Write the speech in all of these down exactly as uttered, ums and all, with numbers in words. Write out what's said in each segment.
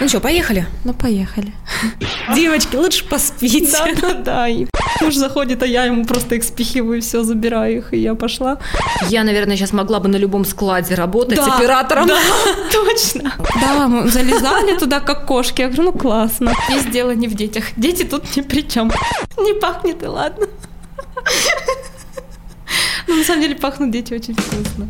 Ну что, поехали? Ну, поехали. Девочки, лучше поспите. Да, да, да. И муж заходит, а я ему просто их спихиваю, все, забираю их, и я пошла. Я, наверное, сейчас могла бы на любом складе работать да, оператором. Да, точно. Да, мы залезали туда, как кошки. Я говорю, ну классно. И дело не в детях. Дети тут ни при чем. Не пахнет, и ладно. Но на самом деле пахнут дети очень вкусно.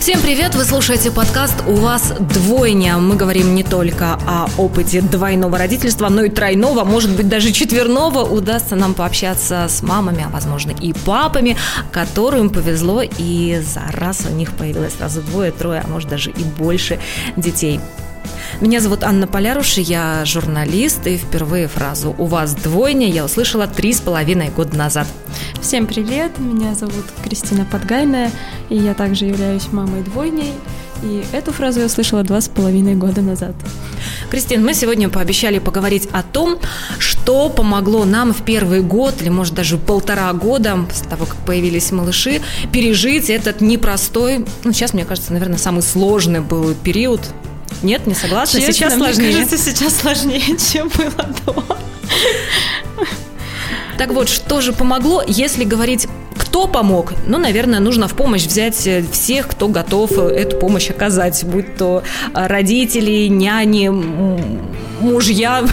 Всем привет! Вы слушаете подкаст «У вас двойня». Мы говорим не только о опыте двойного родительства, но и тройного, может быть, даже четверного. Удастся нам пообщаться с мамами, а, возможно, и папами, которым повезло, и за раз у них появилось сразу двое, трое, а может, даже и больше детей. Меня зовут Анна Поляруша, я журналист, и впервые фразу «У вас двойня» я услышала три с половиной года назад. Всем привет, меня зовут Кристина Подгайная, и я также являюсь мамой двойней, и эту фразу я услышала два с половиной года назад. Кристин, мы сегодня пообещали поговорить о том, что помогло нам в первый год, или, может, даже полтора года, после того, как появились малыши, пережить этот непростой, ну, сейчас, мне кажется, наверное, самый сложный был период. Нет, не согласна. Честно, сейчас сложнее. Мне кажется, сейчас сложнее, чем было до. Так вот, что же помогло, если говорить, кто помог? Ну, наверное, нужно в помощь взять всех, кто готов эту помощь оказать, будь то родители, няни, мужья,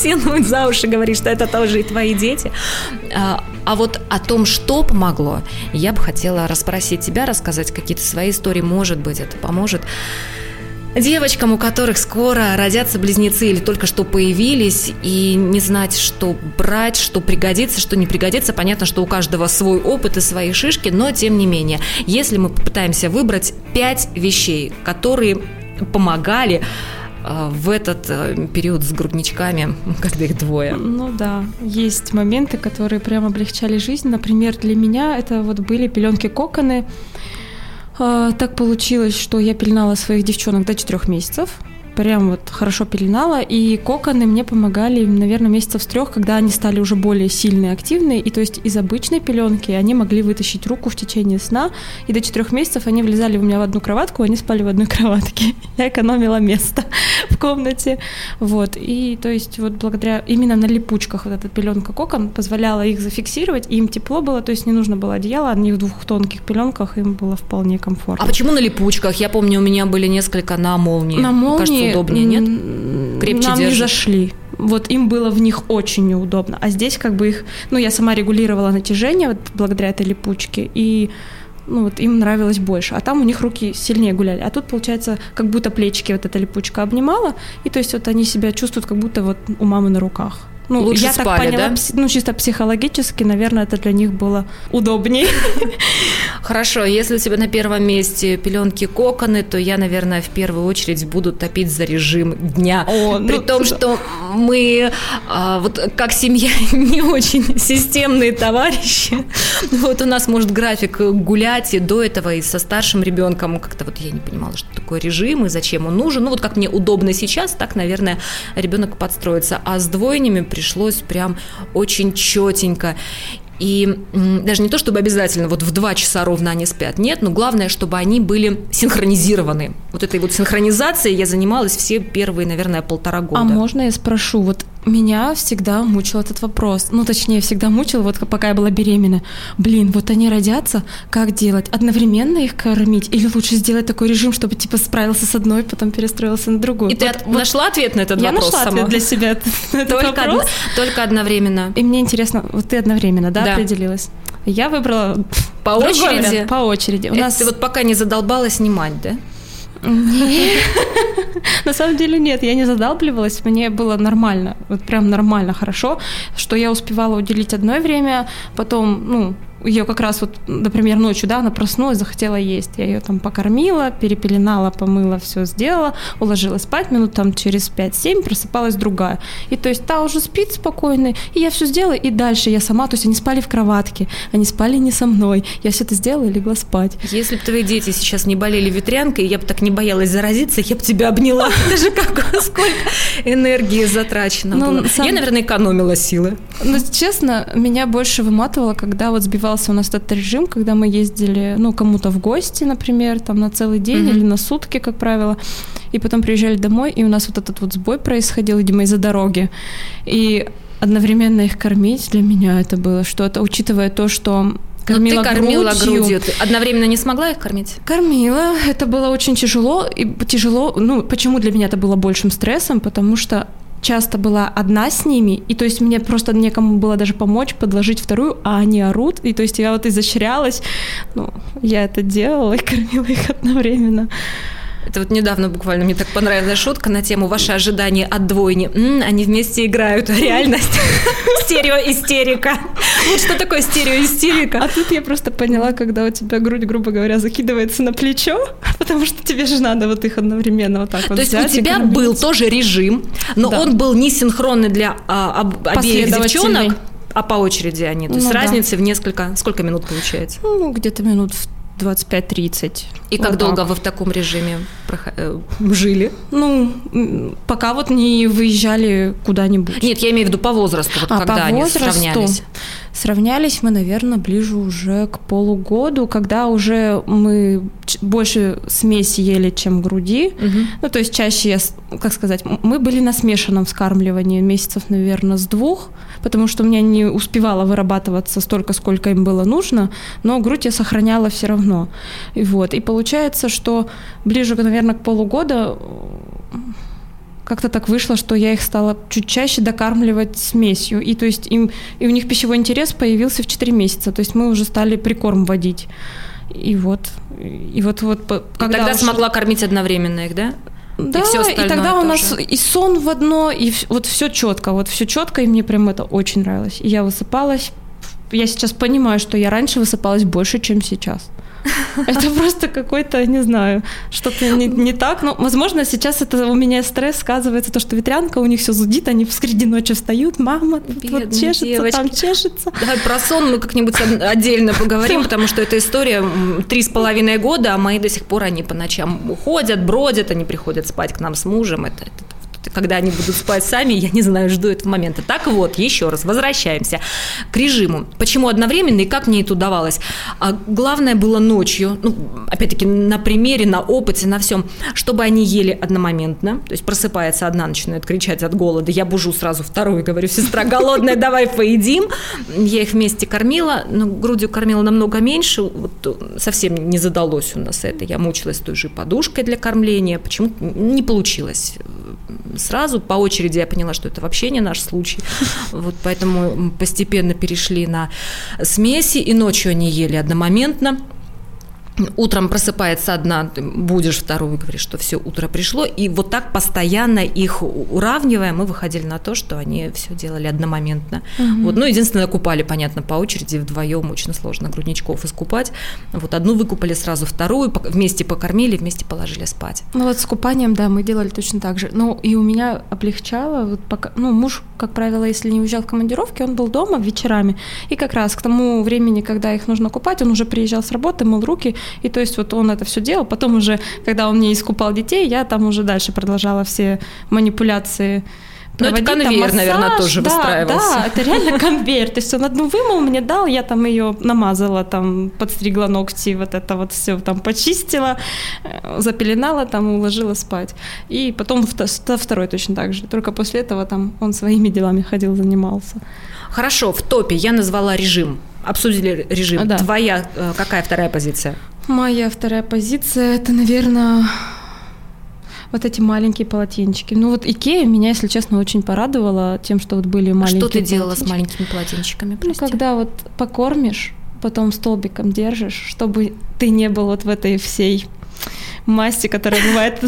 тянуть за уши, говорить, что это тоже и твои дети. А вот о том, что помогло, я бы хотела расспросить тебя, рассказать какие-то свои истории, может быть, это поможет. Девочкам, у которых скоро родятся близнецы или только что появились, и не знать, что брать, что пригодится, что не пригодится. Понятно, что у каждого свой опыт и свои шишки, но тем не менее, если мы попытаемся выбрать пять вещей, которые помогали в этот период с грудничками, когда их двое. Ну да, есть моменты, которые прям облегчали жизнь. Например, для меня это вот были пеленки-коконы. Так получилось, что я пеленала своих девчонок до четырех месяцев. Прям вот хорошо пеленала. И коконы мне помогали, наверное, месяцев с трех, когда они стали уже более сильные, активные. И то есть из обычной пеленки они могли вытащить руку в течение сна. И до четырех месяцев они влезали у меня в одну кроватку, они спали в одной кроватке. Я экономила место в комнате. Вот. И то есть вот благодаря именно на липучках вот эта пеленка кокон позволяла их зафиксировать. И им тепло было, то есть не нужно было одеяло. Они в двух тонких пеленках, им было вполне комфортно. А почему на липучках? Я помню, у меня были несколько на молнии. На молнии. Удобнее, нет? Крепче нам держит. Не зашли. Вот им было в них очень неудобно. А здесь как бы их... Ну, я сама регулировала натяжение вот, благодаря этой липучке, и ну, вот, им нравилось больше. А там у них руки сильнее гуляли. А тут, получается, как будто плечики вот эта липучка обнимала, и то есть вот они себя чувствуют, как будто вот у мамы на руках. Ну, лучше я спали, так поняла, да? Ну, чисто психологически, наверное, это для них было удобнее. Хорошо, если у тебя на первом месте пеленки-коконы, то я, наверное, в первую очередь буду топить за режим дня. О, При ну, том, да. что мы, а, вот как семья, не очень системные товарищи. Вот у нас может график гулять, и до этого, и со старшим ребенком. Как-то вот я не понимала, что такое режим, и зачем он нужен. Ну, вот как мне удобно сейчас, так, наверное, ребенок подстроится. А с двойнями пришлось прям очень четенько. И даже не то, чтобы обязательно вот в два часа ровно они спят, нет, но главное, чтобы они были синхронизированы. Вот этой вот синхронизацией я занималась все первые, наверное, полтора года. А можно я спрошу, вот меня всегда мучил этот вопрос, ну точнее, всегда мучил, вот пока я была беременна. Блин, вот они родятся, как делать? Одновременно их кормить? Или лучше сделать такой режим, чтобы типа справился с одной, потом перестроился на другую? И вот, ты от... вот... нашла ответ на этот я вопрос сама? Я нашла ответ для себя на этот только вопрос. Од... Только одновременно. И мне интересно, вот ты одновременно, да, да. определилась? Я выбрала по очереди. По очереди. У Это нас... ты вот пока не задолбалась снимать, да? На самом деле нет, я не задалбливалась, мне было нормально, вот прям нормально, хорошо, что я успевала уделить одно время, потом, ну, ее как раз вот, например, ночью, да, она проснулась, захотела есть, я ее там покормила, перепеленала, помыла, все сделала, уложила спать, минут там через пять-семь просыпалась другая, и то есть та уже спит спокойно, и я все сделала, и дальше я сама, то есть они спали в кроватке, они спали не со мной, я все это сделала и легла спать. Если бы твои дети сейчас не болели ветрянкой, я бы так не боялась заразиться, я бы тебя обняла, даже сколько энергии затрачено было. Я, наверное, экономила силы. Но, честно, меня больше выматывало, когда вот сбивала у нас этот режим, когда мы ездили, ну, кому-то в гости, например, там на целый день mm-hmm. или на сутки, как правило, и потом приезжали домой, и у нас вот этот вот сбой происходил, видимо, из-за дороги. И одновременно их кормить для меня это было что-то, учитывая то, что... Кормила ты кормила грудью. грудью. Ты одновременно не смогла их кормить? Кормила. Это было очень тяжело. И тяжело. Ну, почему для меня это было большим стрессом? Потому что часто была одна с ними, и то есть мне просто некому было даже помочь, подложить вторую, а они орут, и то есть я вот изощрялась. Ну, я это делала и кормила их одновременно. Это вот недавно буквально мне так понравилась шутка на тему «Ваши ожидания от двойни». М-м, они вместе играют. Реальность. Стереоистерика. Вот что такое стереоистерика? А тут я просто поняла, когда у тебя грудь, грубо говоря, закидывается на плечо, потому что тебе же надо вот их одновременно вот так вот взять. То есть у тебя был тоже режим, но он был не синхронный для обеих девчонок, а по очереди они. То есть разница в несколько... Сколько минут получается? Ну, где-то минут в двадцать пять тридцать. И как вот долго так. Вы в таком режиме жили? Ну, пока вот не выезжали куда-нибудь. Нет, я имею в виду по возрасту, вот а, когда по они возрасту сравнялись. Сравнялись мы, наверное, ближе уже к полугоду, когда уже мы больше смеси ели, чем груди. Угу. Ну, то есть чаще, я, как сказать, мы были на смешанном вскармливании месяцев, наверное, с двух, потому что у меня не успевала вырабатываться столько, сколько им было нужно, но грудь я сохраняла все равно. И, вот. И получается, что ближе, наверное, к полугода как-то так вышло, что я их стала чуть чаще докармливать смесью. И, то есть, им, и у них пищевой интерес появился в четыре месяца. То есть мы уже стали прикорм вводить. И вот. И, вот, вот, когда и тогда уж... смогла кормить одновременно их, да? Да, и, и тогда тоже. У нас и сон в одно, и вот все четко. Вот все четко, и мне прям это очень нравилось. И я высыпалась. Я сейчас понимаю, что я раньше высыпалась больше, чем сейчас. Это просто какой-то, не знаю, что-то не, не так. Но, возможно, сейчас это у меня стресс сказывается, то, что ветрянка, у них все зудит, они в среди ночи встают, мама вот чешется, девочки. Там чешется. Давай про сон мы как-нибудь отдельно поговорим, потому что эта история три с половиной года, а мои до сих пор, они по ночам уходят, бродят, они приходят спать к нам с мужем, это... это когда они будут спать сами, я не знаю, жду этого момента. Так вот, еще раз, возвращаемся к режиму. Почему одновременно и как мне это удавалось? А главное было ночью, ну, опять-таки, на примере, на опыте, на всем, чтобы они ели одномоментно, то есть просыпается одна, начинает кричать от голода, я бужу сразу вторую, говорю, сестра голодная, давай поедим. Я их вместе кормила, но грудью кормила намного меньше, вот, совсем не задалось у нас это, я мучилась той же подушкой для кормления, почему-то не получилось. Сразу по очереди я поняла, что это вообще не наш случай, вот поэтому постепенно перешли на смеси, и ночью они ели одномоментно. Утром просыпается одна, будешь вторую, говоришь, что все, утро пришло, и вот так постоянно их уравнивая, мы выходили на то, что они все делали одномоментно. Угу. Вот, ну, единственное, купали, понятно, по очереди, вдвоем очень сложно грудничков искупать. Вот одну выкупали сразу, вторую вместе покормили, вместе положили спать. Ну вот с купанием, да, мы делали точно так же. Ну и у меня облегчало, вот пока, ну муж, как правило, если не уезжал в командировки, он был дома вечерами, и как раз к тому времени, когда их нужно купать, он уже приезжал с работы, мыл руки. И то есть вот он это все делал, потом уже, когда он мне искупал детей, я там уже дальше продолжала все манипуляции проводить. Ну это конвейер, там, наверное, тоже да, выстраивался. Да, это реально конвейер, то есть он одну вымыл, мне дал, я там ее намазала, там подстригла ногти, вот это вот все там почистила, запеленала, там уложила спать. И потом со второй точно так же, только после этого там он своими делами ходил, занимался. Хорошо, в топе я назвала режим. Обсудили режим. А, да. Твоя, какая вторая позиция? Моя вторая позиция, это, наверное, вот эти маленькие полотенчики. Ну вот Икея меня, если честно, очень порадовала тем, что вот были маленькие. А что ты делала с маленькими полотенчиками? Ну, когда вот покормишь, потом столбиком держишь, чтобы ты не был вот в этой всей масти, которая бывает...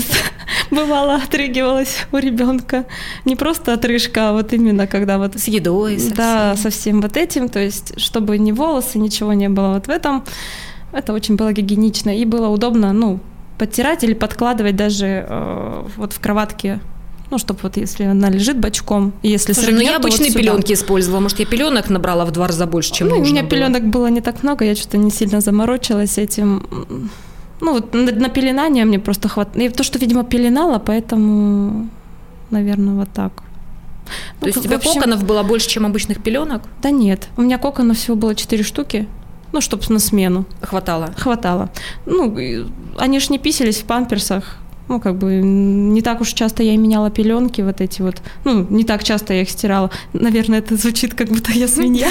Бывало, отрыгивалась у ребенка. Не просто отрыжка, а вот именно когда вот... С едой. Со да, всем. Со всем вот этим. То есть, чтобы ни волосы, ничего не было вот в этом. Это очень было гигиенично. И было удобно, ну, подтирать или подкладывать даже э, вот в кроватке. Ну, чтобы вот если она лежит бочком, если сырнет, ну, я обычные вот пеленки использовала. Может, я пеленок набрала в два раза больше, чем ну, нужно. У меня было. Пеленок было не так много. Я что-то не сильно заморочилась этим... Ну, вот на, на пеленание мне просто хватало. И то, что, видимо, пеленала, поэтому, наверное, вот так. Ну, то есть у тебя общем... коконов было больше, чем обычных пеленок? Да нет. У меня коконов всего было четыре штуки. Ну, чтобы на смену. Хватало? Хватало. Ну, они ж не писались в памперсах. ну, как бы, не так уж часто я и меняла пеленки вот эти вот, ну, не так часто я их стирала. Наверное, это звучит, как будто я свинья,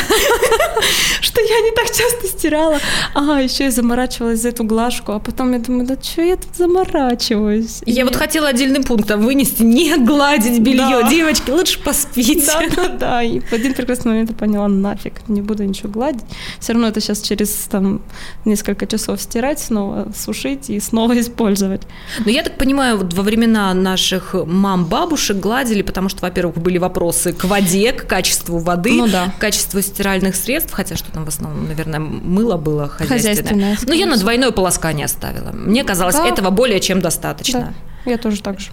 что я не так часто стирала. А, еще я заморачивалась за эту глажку, а потом я думаю, да что я тут заморачиваюсь? Я вот хотела отдельным пунктом вынести, не гладить белье. Девочки, лучше поспите. Да, да, и в один прекрасный момент я поняла, нафиг, не буду ничего гладить. Все равно это сейчас через, там, несколько часов стирать, снова сушить и снова использовать. Но я так понимаю, Понимаю, вот во времена наших мам-бабушек гладили, потому что, во-первых, были вопросы к воде, к качеству воды, ну, да. к качеству стиральных средств, хотя что там в основном, наверное, мыло было хозяйственное. хозяйственное Но я на двойное полоскание оставила. Мне казалось, да. этого более чем достаточно. Да. Я тоже так же.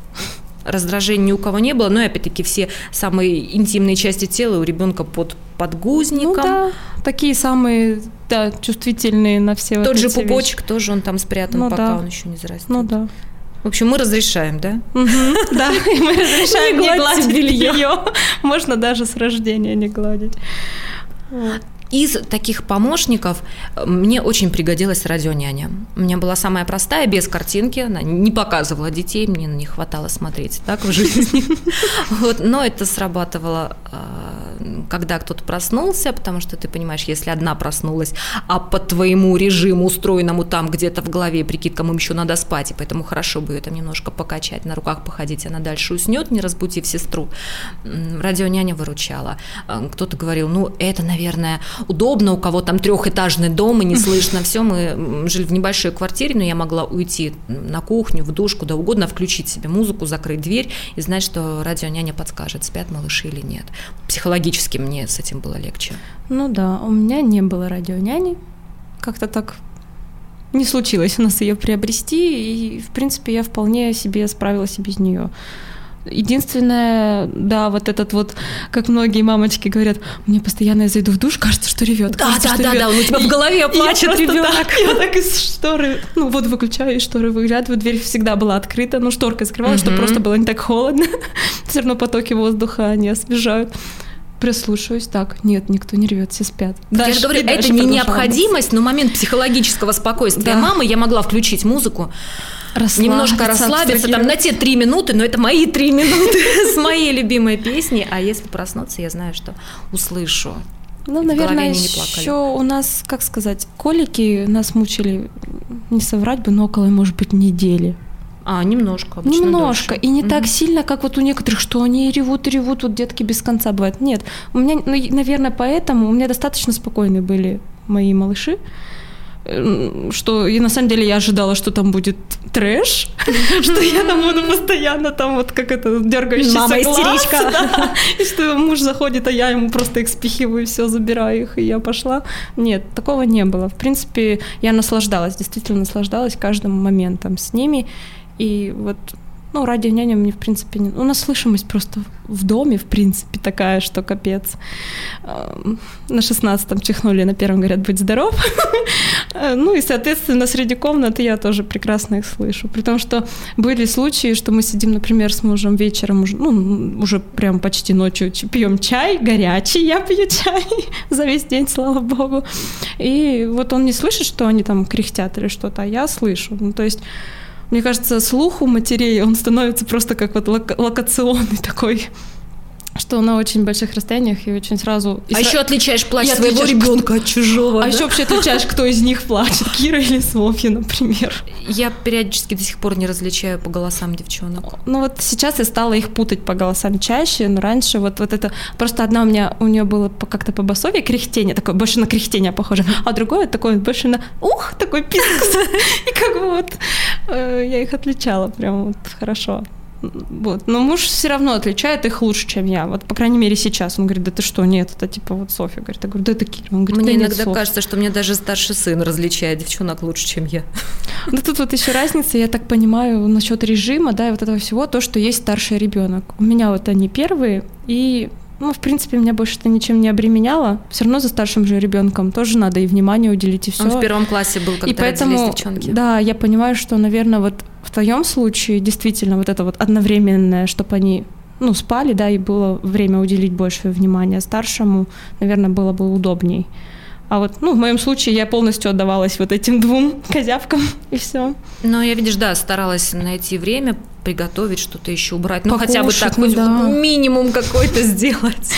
Раздражений ни у кого не было, но и опять-таки все самые интимные части тела у ребенка под подгузником. Ну да, такие самые да, чувствительные на все вот эти вещи. Тот же пупочек тоже он там спрятан, ну, пока да. он еще не зарастет. Ну да. В общем, мы разрешаем, да? Да, и мы разрешаем не гладить белье. Можно даже с рождения не гладить. Из таких помощников мне очень пригодилась радионяня. У меня была самая простая, без картинки. Она не показывала детей, мне не хватало смотреть так в жизни. Но это срабатывало, когда кто-то проснулся, потому что ты понимаешь, если одна проснулась, а по твоему режиму, устроенному там где-то в голове, прикидкам, им еще надо спать, и поэтому хорошо бы ее там немножко покачать, на руках походить, она дальше уснет, не разбудив сестру. Радионяня выручала. Кто-то говорил, ну, это, наверное, удобно, у кого там трехэтажный дом, и не слышно все. Мы жили в небольшой квартире, но я могла уйти на кухню, в душ, куда угодно, включить себе музыку, закрыть дверь и знать, что радионяня подскажет, спят малыши или нет. Психологически мне с этим было легче. Ну да, у меня не было радионяни. Как-то так не случилось у нас ее приобрести, и, в принципе, я вполне себе справилась и без нее. Единственное, да, вот этот вот, как многие мамочки говорят, мне постоянно, я зайду в душ, кажется, что ревет. Да, кажется, да, что да, ревет. Да, у тебя в голове плачет ребенок. Я так из шторы, ну вот выключаю, и шторы выглядываю, дверь всегда была открыта, ну шторкой скрывалась, чтобы просто было не так холодно. Все равно потоки воздуха, они освежают. Прислушаюсь, так, нет, никто не рвет, все спят. Дальше, я же говорю, это не необходимость, но момент психологического спокойствия да. мамы, я могла включить музыку, расслабиться, немножко расслабиться, там, на те три минуты, но это мои три минуты с моей любимой песни, а если проснуться, я знаю, что услышу. Ну, наверное, еще у нас, как сказать, колики нас мучили, не соврать бы, но около, может быть, недели. А, немножко. Обычно немножко. Дольше. И не mm-hmm. так сильно, как вот у некоторых, что они ревут, ревут, вот детки без конца бывают. Нет. У меня, ну, наверное, поэтому у меня достаточно спокойны были мои малыши, что и на самом деле я ожидала, что там будет трэш, что я там буду постоянно там вот как это дергающаяся истеричка, и что муж заходит, а я ему просто их спихиваю, все, забираю их, и я пошла. Нет, такого не было. В принципе, я наслаждалась, действительно наслаждалась каждым моментом с ними. И вот, ну, радионяня мне, в принципе, не... У нас слышимость просто в доме, в принципе, такая, что капец. На шестнадцатом чихнули, на первом говорят, будь здоров. Ну и, соответственно, среди комнат я тоже прекрасно их слышу. При том, что были случаи, что мы сидим, например, с мужем вечером, ну, уже прям почти ночью пьем чай, горячий, я пью чай за весь день, слава богу. И вот он не слышит, что они там кряхтят или что-то, а я слышу. Ну, то есть... Мне кажется, слух у матерей, он становится просто как вот лок- локационный такой, что на очень больших расстояниях и очень сразу... А еще отличаешь плач своего ребенка от чужого. А еще вообще отличаешь, кто из них плачет, Кира или Софья, например. Я периодически до сих пор не различаю по голосам девчонок. Ну вот сейчас я стала их путать по голосам чаще, но раньше вот, вот это... Просто одна у меня, у нее было как-то по басовье кряхтение, такое больше на кряхтение похоже, а другое такое больше на ух, такой писк. И как бы вот я их отличала прям вот хорошо. Вот. Но муж все равно отличает их лучше, чем я. Вот, по крайней мере, сейчас. Он говорит, да ты что, нет, это типа вот Софья. Говорит, я говорю, да это Кира. Он говорит, мне иногда Софья. Кажется, что мне даже старший сын различает девчонок лучше, чем я. Да тут вот еще разница, я так понимаю, насчет режима, да, и вот этого всего, то, что есть старший ребенок. У меня вот они первые, и, ну, в принципе, меня больше это ничем не обременяло. Все равно за старшим же ребенком тоже надо и внимание уделить, и все. Он в первом классе был, когда и поэтому, родились девчонки. Да, я понимаю, что, наверное, вот в твоем случае действительно вот это вот одновременное, чтобы они, ну, спали, да, и было время уделить больше внимания старшему, наверное, было бы удобней. А вот, ну, в моем случае я полностью отдавалась вот этим двум козявкам, и все. Ну, я, видишь, да, старалась найти время, приготовить что-то еще, убрать. Ну, покушать, хотя бы так, хоть да. минимум какой-то сделать.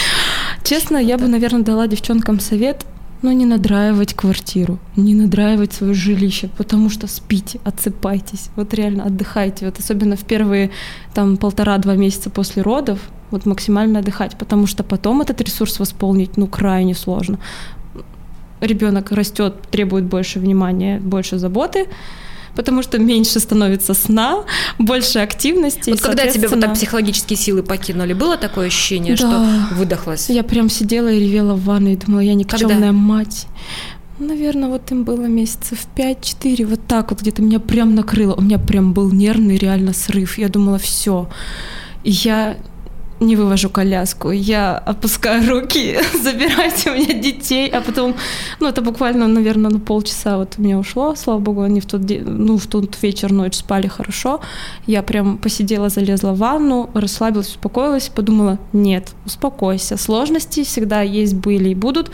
Честно, я бы, наверное, дала девчонкам совет, но не надраивать квартиру, не надраивать свое жилище, потому что спите, отсыпайтесь, вот реально отдыхайте. Вот особенно в первые там полтора-два месяца после родов вот максимально отдыхать, потому что потом этот ресурс восполнить, ну, крайне сложно. Ребенок растет, требует больше внимания, больше заботы, потому что меньше становится сна, больше активности. Вот и, когда соответственно... тебе вот так психологические силы покинули, было такое ощущение, да. что выдохлась? Я прям сидела и ревела в ванной и думала, я никчемная мать. Наверное, вот им было месяцев пять-четыре, вот так вот где-то меня прям накрыло. У меня прям был нервный реально срыв. Я думала, все, я... не вывожу коляску, я опускаю руки, забирайте у меня детей, а потом, ну, это буквально, наверное, ну, полчаса вот у меня ушло, слава богу, они в тот день, ну, в тот вечер, ночь спали хорошо, я прям посидела, залезла в ванну, расслабилась, успокоилась, подумала, нет, успокойся, сложности всегда есть, были и будут,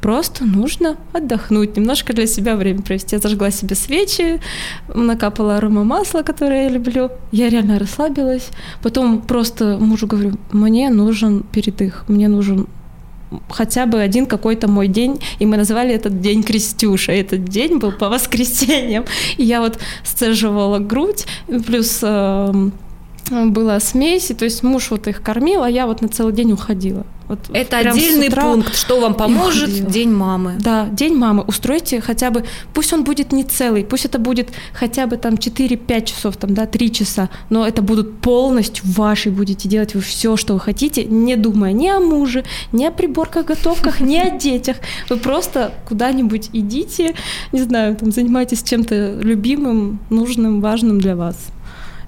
просто нужно отдохнуть, немножко для себя время провести. Я зажгла себе свечи, накапала аромамасло, которое я люблю. Я реально расслабилась. Потом просто мужу говорю, мне нужен передых, мне нужен хотя бы один какой-то мой день. И мы назвали этот день Крестюша. Этот день был по воскресеньям. И я вот сцеживала грудь, плюс... Э- была смесь, и, то есть муж вот их кормил, а я вот на целый день уходила. Вот это отдельный пункт, что вам поможет день мамы. Да, день мамы. Устройте хотя бы, пусть он будет не целый, пусть это будет хотя бы там четыре-пять часов, там, да, три часа, но это будут полностью ваши, будете делать вы все, что вы хотите, не думая ни о муже, ни о приборках, готовках, ни о детях. Вы просто куда-нибудь идите, не знаю, там, занимайтесь чем-то любимым, нужным, важным для вас.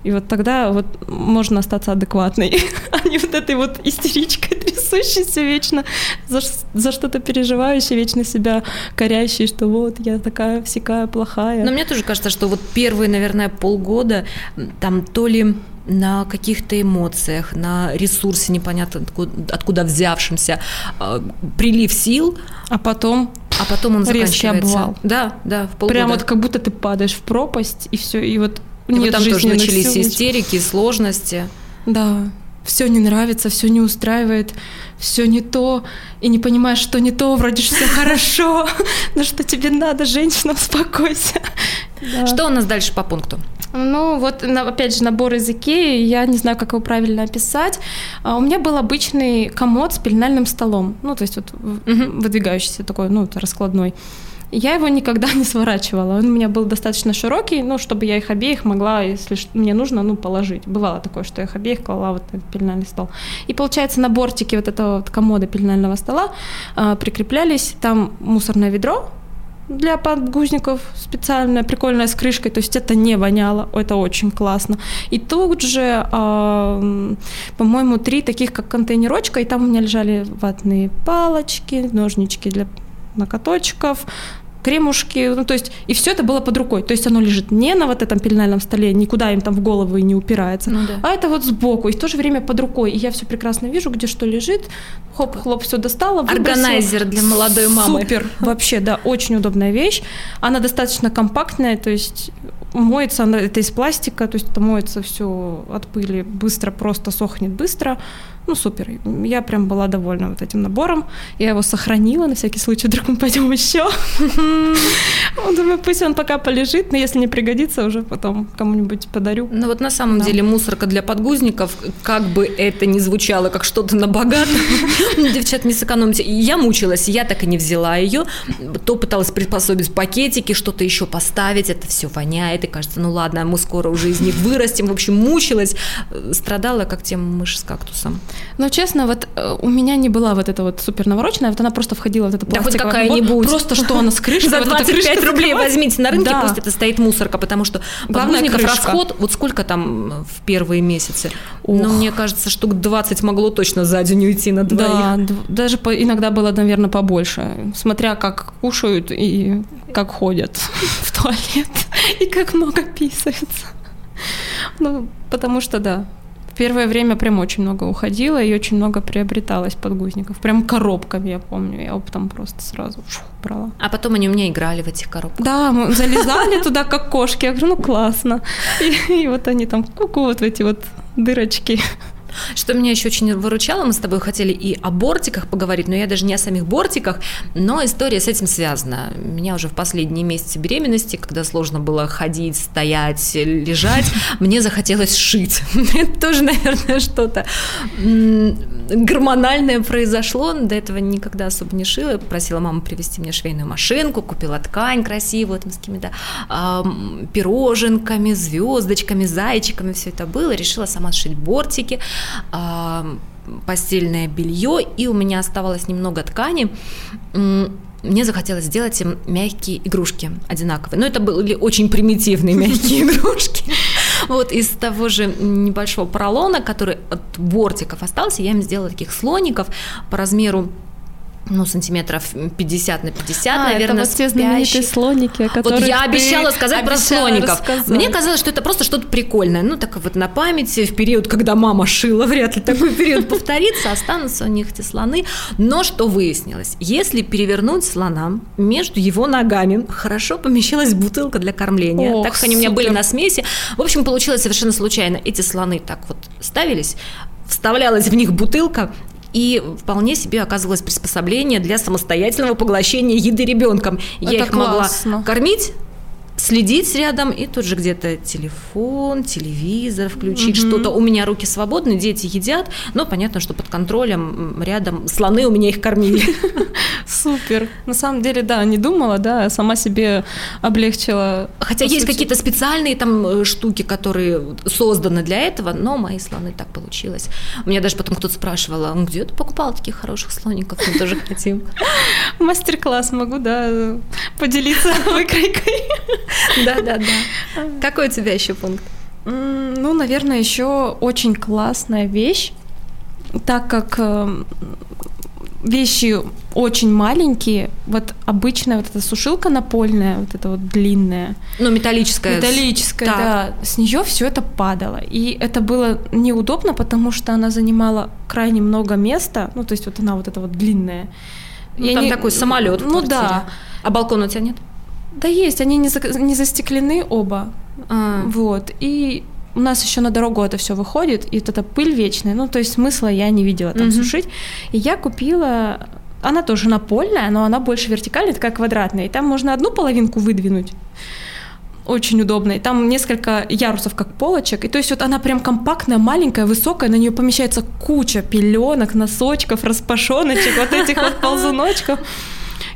И вот тогда вот можно остаться адекватной, а не вот этой вот истеричкой, трясущейся вечно, за, за что-то переживающей, вечно себя корящей, что вот я такая всякая плохая. Но мне тоже кажется, что вот первые, наверное, полгода там то ли на каких-то эмоциях, на ресурсе непонятно откуда, откуда взявшемся, э, прилив сил, а потом... А потом он резкий обвал. Да, да, в полгода. Прям вот как будто ты падаешь в пропасть, и все, и вот... И нет, вот там тоже начались сил. Истерики, сложности. Да, все не нравится, все не устраивает, все не то, и не понимаешь, что не то, вроде же все хорошо, но что тебе надо, женщина, успокойся. Что у нас дальше по пункту? Ну, вот, опять же, набор из Икеи, я не знаю, как его правильно описать. У меня был обычный комод с пеленальным столом, ну, то есть вот выдвигающийся такой, ну, раскладной. Я его никогда не сворачивала. Он у меня был достаточно широкий, ну, чтобы я их обеих могла, если мне нужно, ну, положить. Бывало такое, что я их обеих клала вот на пеленальный стол. И, получается, на бортике вот этого вот комода пеленального стола э, прикреплялись там мусорное ведро для подгузников специальное, прикольное, с крышкой, то есть это не воняло, это очень классно. И тут же, э, по-моему, три таких, как контейнерочка, и там у меня лежали ватные палочки, ножнички для... накоточков, кремушки, ну, то есть, и все это было под рукой, то есть оно лежит не на вот этом пеленальном столе, никуда им там в голову и не упирается, ну, да. а это вот сбоку, и в то же время под рукой, и я все прекрасно вижу, где что лежит, хоп-хлоп, все достала, выбросила. Органайзер для молодой мамы. Супер, вообще, да, очень удобная вещь, она достаточно компактная, то есть моется она, это из пластика, то есть это моется все от пыли быстро, просто сохнет быстро. Ну, супер. Я прям была довольна вот этим набором. Я его сохранила на всякий случай. Вдруг мы пойдем еще. Думаю, пусть он пока полежит, но если не пригодится, уже потом кому-нибудь подарю. Ну, вот на самом деле мусорка для подгузников, как бы это ни звучало, как что-то на богато. Девчат, не сэкономьте. Я мучилась, я так и не взяла ее. То пыталась приспособить пакетики, что-то еще поставить. Это все воняет. И кажется, ну ладно, мы скоро уже из них вырастем. В общем, мучилась. Страдала, как тем мышь с кактусом. Но честно, вот у меня не была вот эта вот супер навороченная, вот она просто входила вот эта пластиковая. Да хоть какая-нибудь. Просто что она с крышкой. За двадцать пять рублей возьмите на рынке, просто это стоит мусорка, потому что подгузников расход, вот сколько там в первые месяцы? Ну, мне кажется, штук двадцать могло точно за день уйти на двоих. Да, даже иногда было, наверное, побольше, смотря как кушают и как ходят в туалет, и как много писаются. Ну, потому что, да. Первое время прям очень много уходило и очень много приобреталось подгузников. Прям коробками, я помню. Я оптом просто сразу фу, брала. А потом они у меня играли в этих коробках. Да, мы залезали туда, как кошки. Я говорю, ну классно. И, и вот они там ку-ку, вот эти вот дырочки. Что меня еще очень выручало, мы с тобой хотели и о бортиках поговорить, но я даже не о самих бортиках, но история с этим связана. Меня уже в последние месяцы беременности, когда сложно было ходить, стоять, лежать, мне захотелось шить. Это тоже, наверное, что-то гормональное произошло. До этого никогда особо не шила. Просила маму привезти мне швейную машинку, купила ткань красивую, там с какими-то пироженками, звездочками, зайчиками. Все это было. Решила сама сшить бортики, постельное белье, и у меня оставалось немного ткани. Мне захотелось сделать им мягкие игрушки одинаковые. Но это были очень примитивные мягкие игрушки. Вот из того же небольшого поролона, который от бортиков остался, я им сделала таких слоников по размеру, ну, сантиметров пятьдесят на пятьдесят, а, наверное, это вот те знаменитые слоники, о которых вот я обещала сказать про слоников. Рассказать. Мне казалось, что это просто что-то прикольное. Ну, так вот на памяти, в период, когда мама шила, вряд ли такой период повторится, останутся у них эти слоны. Но что выяснилось? Если перевернуть слона, между его ногами хорошо помещалась бутылка для кормления. Ох, так как они у меня были на смеси. В общем, получилось совершенно случайно. Эти слоны так вот ставились, вставлялась в них бутылка, и вполне себе оказывалось приспособление для самостоятельного поглощения еды ребенком. Это я их классно. Могла кормить, следить рядом, и тут же где-то телефон, телевизор включить, угу. что-то. У меня руки свободны, дети едят, но понятно, что под контролем рядом слоны у меня их кормили. Супер. На самом деле, да, не думала, да, сама себе облегчила. Хотя есть какие-то специальные там штуки, которые созданы для этого, но мои слоны так получилось. У меня даже потом кто-то спрашивал, где ты покупала таких хороших слоников? Мы тоже хотим. Мастер-класс могу, да, поделиться выкройкой. Да-да-да. Какой у тебя еще пункт? Ну, наверное, еще очень классная вещь, так как вещи очень маленькие, вот обычная вот эта сушилка напольная, вот эта вот длинная. Ну, металлическая. Металлическая, да. да. С нее все это падало. И это было неудобно, потому что она занимала крайне много места, ну, то есть вот она вот эта вот длинная. Ну, там не... такой самолет в квартире. Ну, да. А балкон у тебя нет? Да есть, они не, за, не застеклены оба, а. Вот, и у нас еще на дорогу это все выходит, и вот эта пыль вечная, ну, то есть смысла я не видела там угу. сушить, и я купила, она тоже напольная, но она больше вертикальная, такая квадратная, и там можно одну половинку выдвинуть, очень удобно, и там несколько ярусов, как полочек, и то есть вот она прям компактная, маленькая, высокая, на нее помещается куча пеленок, носочков, распашоночек, вот этих вот ползуночков.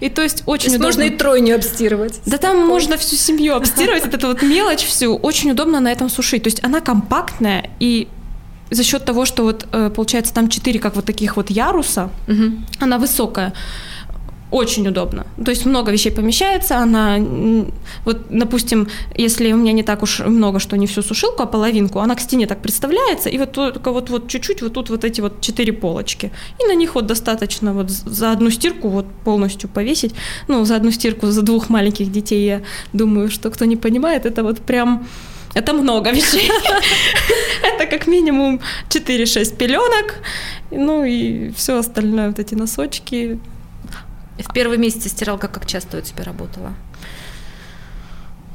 И то есть очень то есть удобно. Можно и тройню обстирывать. Да там можно всю семью обстирывать, вот эту вот мелочь всю. Очень удобно на этом сушить. То есть она компактная, и за счет того, что вот получается там четыре как вот таких вот яруса, угу. она высокая. Очень удобно. То есть много вещей помещается, она, вот, допустим, если у меня не так уж много, что не всю сушилку, а половинку, она к стене так представляется, и вот только вот, вот чуть-чуть вот тут вот эти вот четыре полочки. И на них вот достаточно вот за одну стирку вот полностью повесить. Ну, за одну стирку, за двух маленьких детей, я думаю, что кто не понимает, это вот прям... Это много вещей. Это как минимум четыре-шесть пеленок, ну и все остальное, вот эти носочки... В первый месяц стиралка как часто у тебя работала?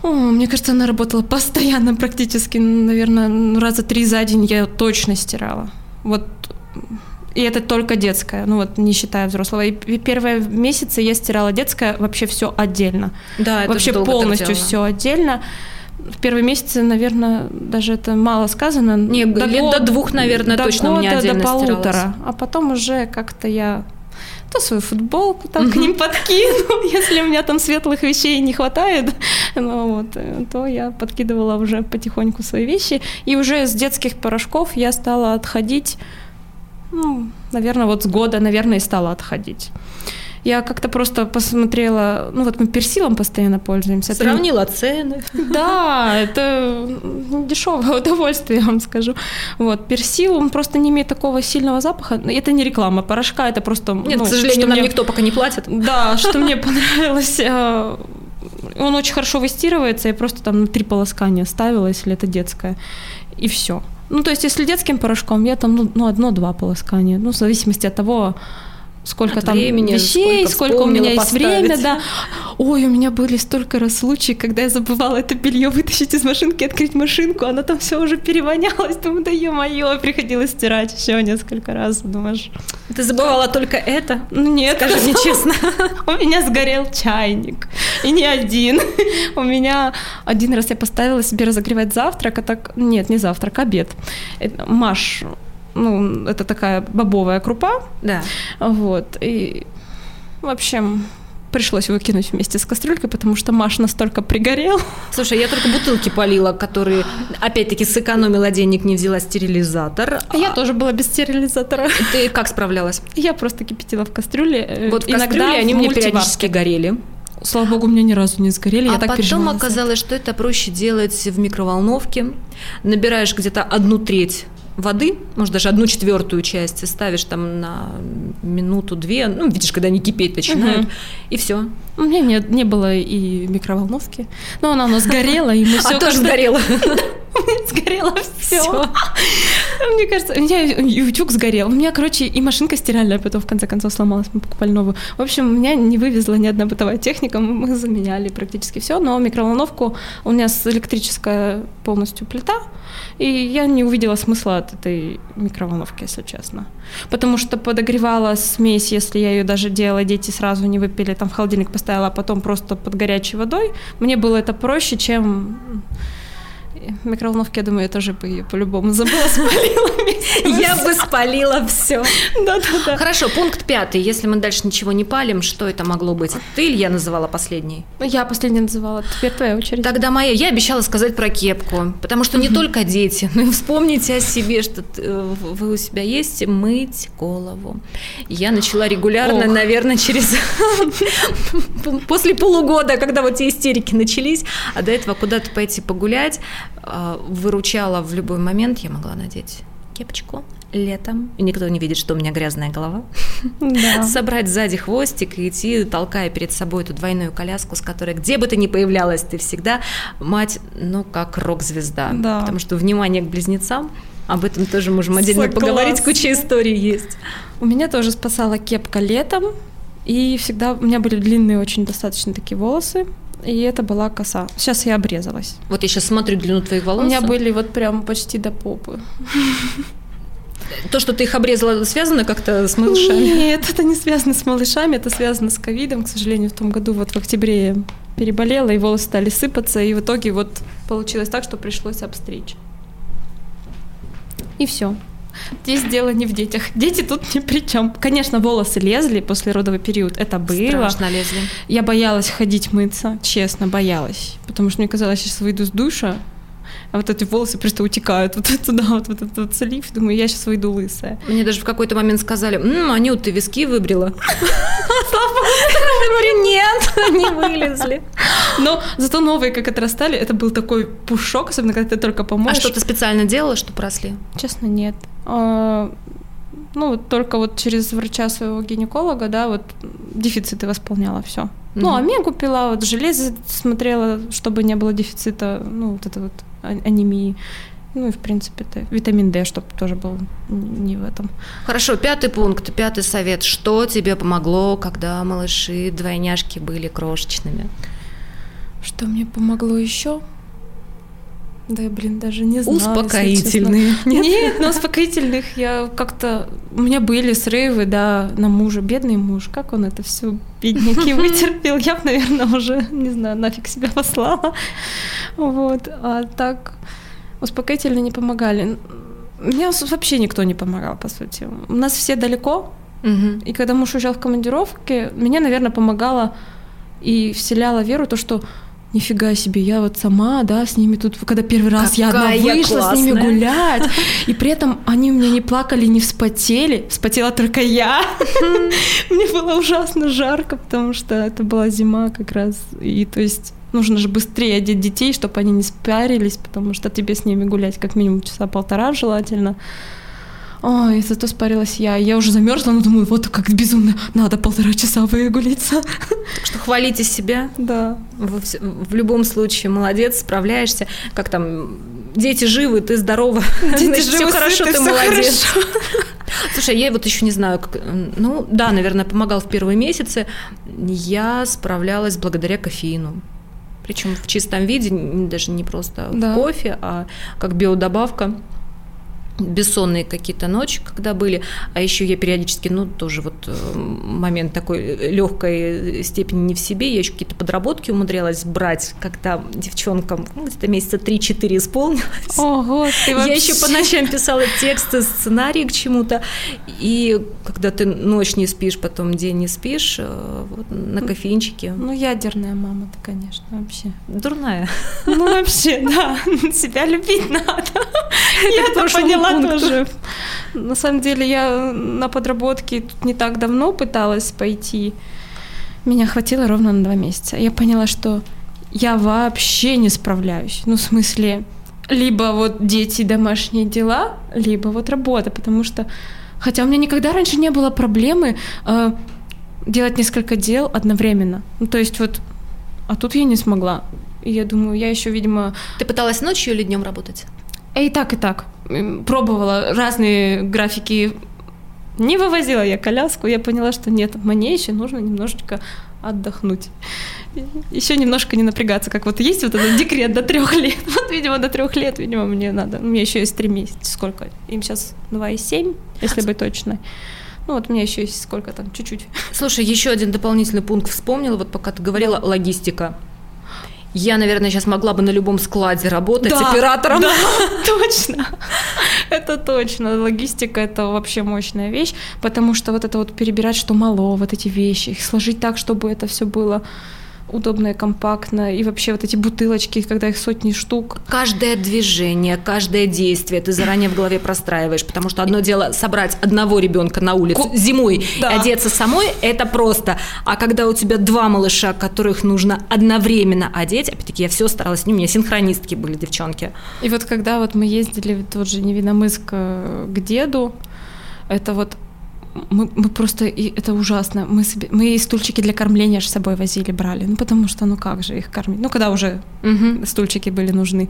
О, мне кажется, она работала постоянно практически, наверное, раза три за день я точно стирала. Вот. И это только детская, ну вот не считая взрослого. И первые месяцы я стирала детское вообще все отдельно. Да, это вообще полностью все отдельно. В первые месяцы, наверное, даже это мало сказано. Не, до лет год, до двух, наверное, до точно года, у меня отдельно стиралась. До полутора, стиралась. А потом уже как-то я... то свою футболку там mm-hmm. к ним подкину, если у меня там светлых вещей не хватает, ну, вот, то я подкидывала уже потихоньку свои вещи, и уже с детских порошков я стала отходить, ну, наверное, вот с года, наверное, и стала отходить. Я как-то просто посмотрела, ну вот мы персилом постоянно пользуемся. Сравнила это... цены. Да, это дешевое удовольствие, я вам скажу. Вот, персил, он просто не имеет такого сильного запаха. Это не реклама порошка, это просто... Нет, ну, к сожалению, нам мне... никто пока не платит. Да, что мне понравилось... Он очень хорошо выстирывается, я просто там на три полоскания ставила, если это детское, и все. Ну, то есть, если детским порошком, я там, ну, одно-два полоскания. Ну, в зависимости от того, сколько от там времени, вещей, сколько, сколько у меня есть время, да. Ой, у меня были столько раз случаи, когда я забывала это белье вытащить из машинки, открыть машинку, оно там все уже перевонялось, думаю, да ё-моё, приходилось стирать еще несколько раз, думаешь. Ты забывала только это? Нет, скажи мне честно. У меня сгорел чайник, и не один. У меня один раз я поставила себе разогревать завтрак, а так, нет, не завтрак, обед. Маш, ну, это такая бобовая крупа. Да. Вот, и, в общем, пришлось выкинуть вместе с кастрюлькой, потому что Маш настолько пригорел. Слушай, я только бутылки полила, которые, опять-таки, сэкономила денег, не взяла стерилизатор. А я тоже была без стерилизатора. Ты как справлялась? Я просто кипятила в кастрюле. Вот в кастрюле они мне периодически горели. Слава богу, у меня ни разу не сгорели, а я так переживала. А потом оказалось, что это проще делать в микроволновке. Набираешь где-то одну треть воды, может, даже одну четвертую часть, ставишь там на минуту-две, ну, видишь, когда они кипеть начинают, угу. И все. У меня не, не было и микроволновки, но она у нас горела, и мы все... А тоже сгорела. Сгорело все. Мне кажется, у меня утюг сгорел. У меня, короче, и машинка стиральная потом, в конце концов, сломалась, мы покупали новую. В общем, меня не вывезла ни одна бытовая техника, мы заменяли практически все, но микроволновку у меня с электрическая полностью плита, и я не увидела смысла от этой микроволновки, если честно. Потому что подогревала смесь, если я ее даже делала, дети сразу не выпили, там в холодильник поставила, а потом просто под горячей водой. Мне было это проще, чем... Микроволновки, я думаю, я тоже бы ее по-любому забыла, спалила. Я бы спалила все. Да-да-да. Хорошо, пункт пятый. Если мы дальше ничего не палим, что это могло быть? Ты или я называла последний? Я последний называла. Теперь твоя очередь. Тогда моя. Я обещала сказать про кепку. Потому что не только дети, но и вспомните о себе, что вы у себя есть, мыть голову. Я начала регулярно, наверное, через... После полугода, когда вот те истерики начались, а до этого куда-то пойти погулять, выручала в любой момент, я могла надеть кепочку летом, и никто не видит, что у меня грязная голова, да. Собрать сзади хвостик и идти, толкая перед собой эту двойную коляску, с которой, где бы ты ни появлялась, ты всегда мать, ну, как рок-звезда, да. Потому что внимание к близнецам, об этом тоже можем отдельно Согласна. Поговорить, куча историй есть. У меня тоже спасала кепка летом, и всегда у меня были длинные очень достаточно такие волосы, и это была коса. Сейчас я обрезалась. Вот я сейчас смотрю длину твоих волос. У меня были вот прям почти до попы. То, что ты их обрезала, связано как-то с малышами? Нет, это не связано с малышами, это связано с ковидом. К сожалению, в том году, вот в октябре я переболела, и волосы стали сыпаться, и в итоге вот получилось так, что пришлось обстричь. И все. Здесь дело не в детях. Дети тут ни при чем. Конечно, волосы лезли после родовый период. Это было. Страшно лезли. Я боялась ходить мыться. Честно, боялась. Потому что мне казалось, сейчас выйду с душа, а вот эти волосы просто утекают вот туда, вот этот вот, вот слив. Думаю, я сейчас выйду лысая. Мне даже в какой-то момент сказали, м-м, Анют, ты виски выбрила? Говорю, нет, не вылезли. Но зато новые как отрастали, это был такой пушок, особенно когда ты только помоешь. А что, ты специально делала, чтобы росли? Честно, нет. Ну, только вот через врача своего гинеколога, да, вот дефициты восполняла, все. Ну, омегу пила, вот железо смотрела, чтобы не было дефицита, ну, вот это вот анемии. Ну и, в принципе, это витамин D, чтобы тоже был не в этом. Хорошо, пятый пункт, пятый совет. Что тебе помогло, когда малыши, двойняшки были крошечными? Что мне помогло еще? Да, блин, даже не знаю. Успокоительные. Нет? Нет, на успокоительных я как-то... У меня были срывы, да, на мужа. Бедный муж, как он это все, бедняки, вытерпел. Я бы, наверное, уже, не знаю, нафиг себя послала. Вот, а так... Успокоительно не помогали. Мне вообще никто не помогал, по сути. У нас все далеко. Угу. И когда муж уезжал в командировке, меня, наверное, помогала и вселяла веру в то, что нифига себе, я вот сама, да, с ними тут, когда первый раз Какая я одна вышла классная. С ними гулять, и при этом они у меня не плакали, не вспотели, вспотела только я. Мне было ужасно жарко, потому что это была зима как раз, и то есть нужно же быстрее одеть детей, чтобы они не спарились, потому что тебе с ними гулять как минимум часа полтора желательно. Ой, зато спарилась я. Я уже замерзла, но думаю, вот как безумно, надо полтора часа выгулиться. Так что хвалите себя. Да. В, в любом случае, молодец, справляешься. Как там, дети живы, ты здорова. Дети Значит, живы, все хорошо, ты, ты молодец. Хорошо. Слушай, я вот еще не знаю, как... ну да, наверное, помогал в первые месяцы. Я справлялась благодаря кофеину. Причем в чистом виде, даже не просто да. в кофе, а как биодобавка. Бессонные какие-то ночи, когда были, а еще я периодически, ну, тоже вот момент такой легкой степени не в себе, я еще какие-то подработки умудрялась брать, когда девчонкам, ну, где-то месяца три-четыре исполнилось. Ого, ты вообще... Я еще по ночам писала тексты, сценарии к чему-то, и когда ты ночь не спишь, потом день не спишь, вот, на кофеинчике. Ну, ядерная мама-то, конечно, вообще. Дурная. Ну, вообще, да, себя любить надо. Я поняла. Тоже. На самом деле я на подработке тут не так давно пыталась пойти. Меня хватило ровно на два месяца. Я поняла, что я вообще не справляюсь. Ну, в смысле, либо вот дети, домашние дела, либо вот работа. Потому что, хотя у меня никогда раньше не было проблемы э, делать несколько дел одновременно. Ну, то есть вот, а тут я не смогла. И я думаю, я еще, видимо... Ты пыталась ночью или днем работать? И так, и так. Пробовала разные графики. Не вывозила я коляску. Я поняла, что нет, мне еще нужно немножечко отдохнуть. Еще немножко не напрягаться, как вот есть вот этот декрет до трех лет. Вот, видимо, до трех лет, видимо, мне надо. У меня еще есть три месяца. Сколько? Им сейчас два и семь, если быть точно. Ну вот у меня еще есть сколько там, чуть-чуть. Слушай, еще один дополнительный пункт вспомнила, вот пока ты говорила, логистика. Я, наверное, сейчас могла бы на любом складе работать да, оператором. Да, точно. Это точно. Логистика – это вообще мощная вещь, потому что вот это вот перебирать, что мало, вот эти вещи, их сложить так, чтобы это все было удобно и компактно, и вообще вот эти бутылочки, когда их сотни штук. Каждое движение, каждое действие ты заранее в голове простраиваешь, потому что одно дело собрать одного ребенка на улицу зимой да. и одеться самой, это просто. А когда у тебя два малыша, которых нужно одновременно одеть, опять-таки я все старалась, у меня синхронистки были девчонки. И вот когда вот мы ездили в тот же Невиномыск к деду, это вот Мы, мы просто, и это ужасно, мы, себе, мы и стульчики для кормления аж с собой возили, брали, ну потому что, ну как же их кормить, ну когда уже угу. стульчики были нужны,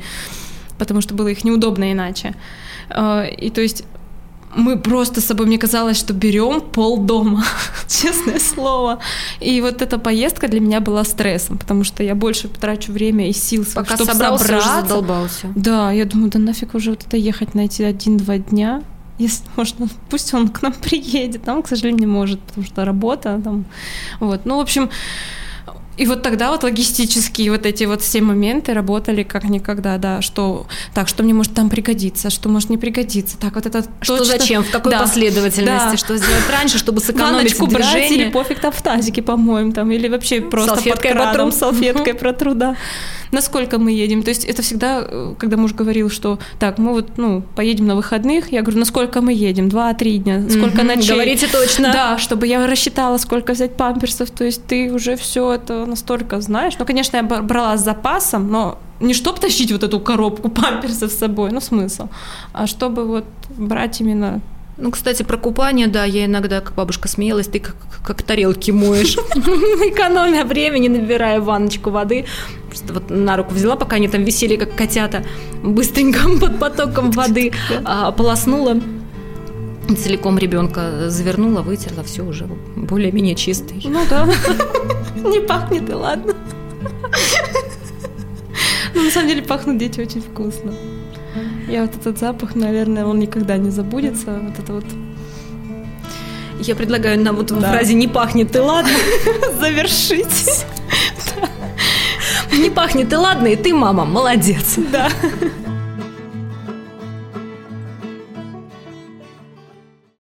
потому что было их неудобно иначе, и то есть мы просто с собой, мне казалось, что берем полдома, честное слово, и вот эта поездка для меня была стрессом, потому что я больше потрачу время и сил, чтобы собраться. Пока собрался, уже задолбался. Да, я думаю, да нафиг уже вот это ехать, найти один-два дня. Если можно, пусть он к нам приедет. Нам, к сожалению, не может, потому что работа там. Вот. Ну, в общем, и вот тогда вот логистические вот эти вот все моменты работали как никогда, да, что так, что мне может там пригодиться, что может не пригодиться. Так, вот это что точно... зачем, в какой да. последовательности, да. что сделать раньше, чтобы сэкономить движение. Брать, или пофиг там в тазике, по-моему, там, или вообще просто салфеткой под краном, салфеткой протру, да. Насколько мы едем, то есть это всегда, когда муж говорил, что так, мы вот, ну, поедем на выходных, я говорю, насколько мы едем, два-три дня, сколько угу, ночей. Говорите точно. Да, чтобы я рассчитала, сколько взять памперсов, то есть ты уже все это настолько знаешь. Ну, конечно, я брала с запасом, но не чтобы тащить вот эту коробку памперсов с собой, ну, смысл, а чтобы вот брать именно... Ну, кстати, про купание, да, я иногда, как бабушка смеялась, ты как, как тарелки моешь, экономя времени, набирая ванночку воды, просто вот на руку взяла, пока они там висели, как котята, быстренько под потоком воды, ополоснула целиком ребенка, завернула, вытерла, все уже более-менее чистый. Ну да, не пахнет, и ладно. Но на самом деле пахнут дети очень вкусно. Я вот этот запах, наверное, он никогда не забудется. Вот это вот. Я предлагаю нам вот да. в фразе «не пахнет и ладно» завершить. Не пахнет и ладно, и ты, мама, молодец. Да.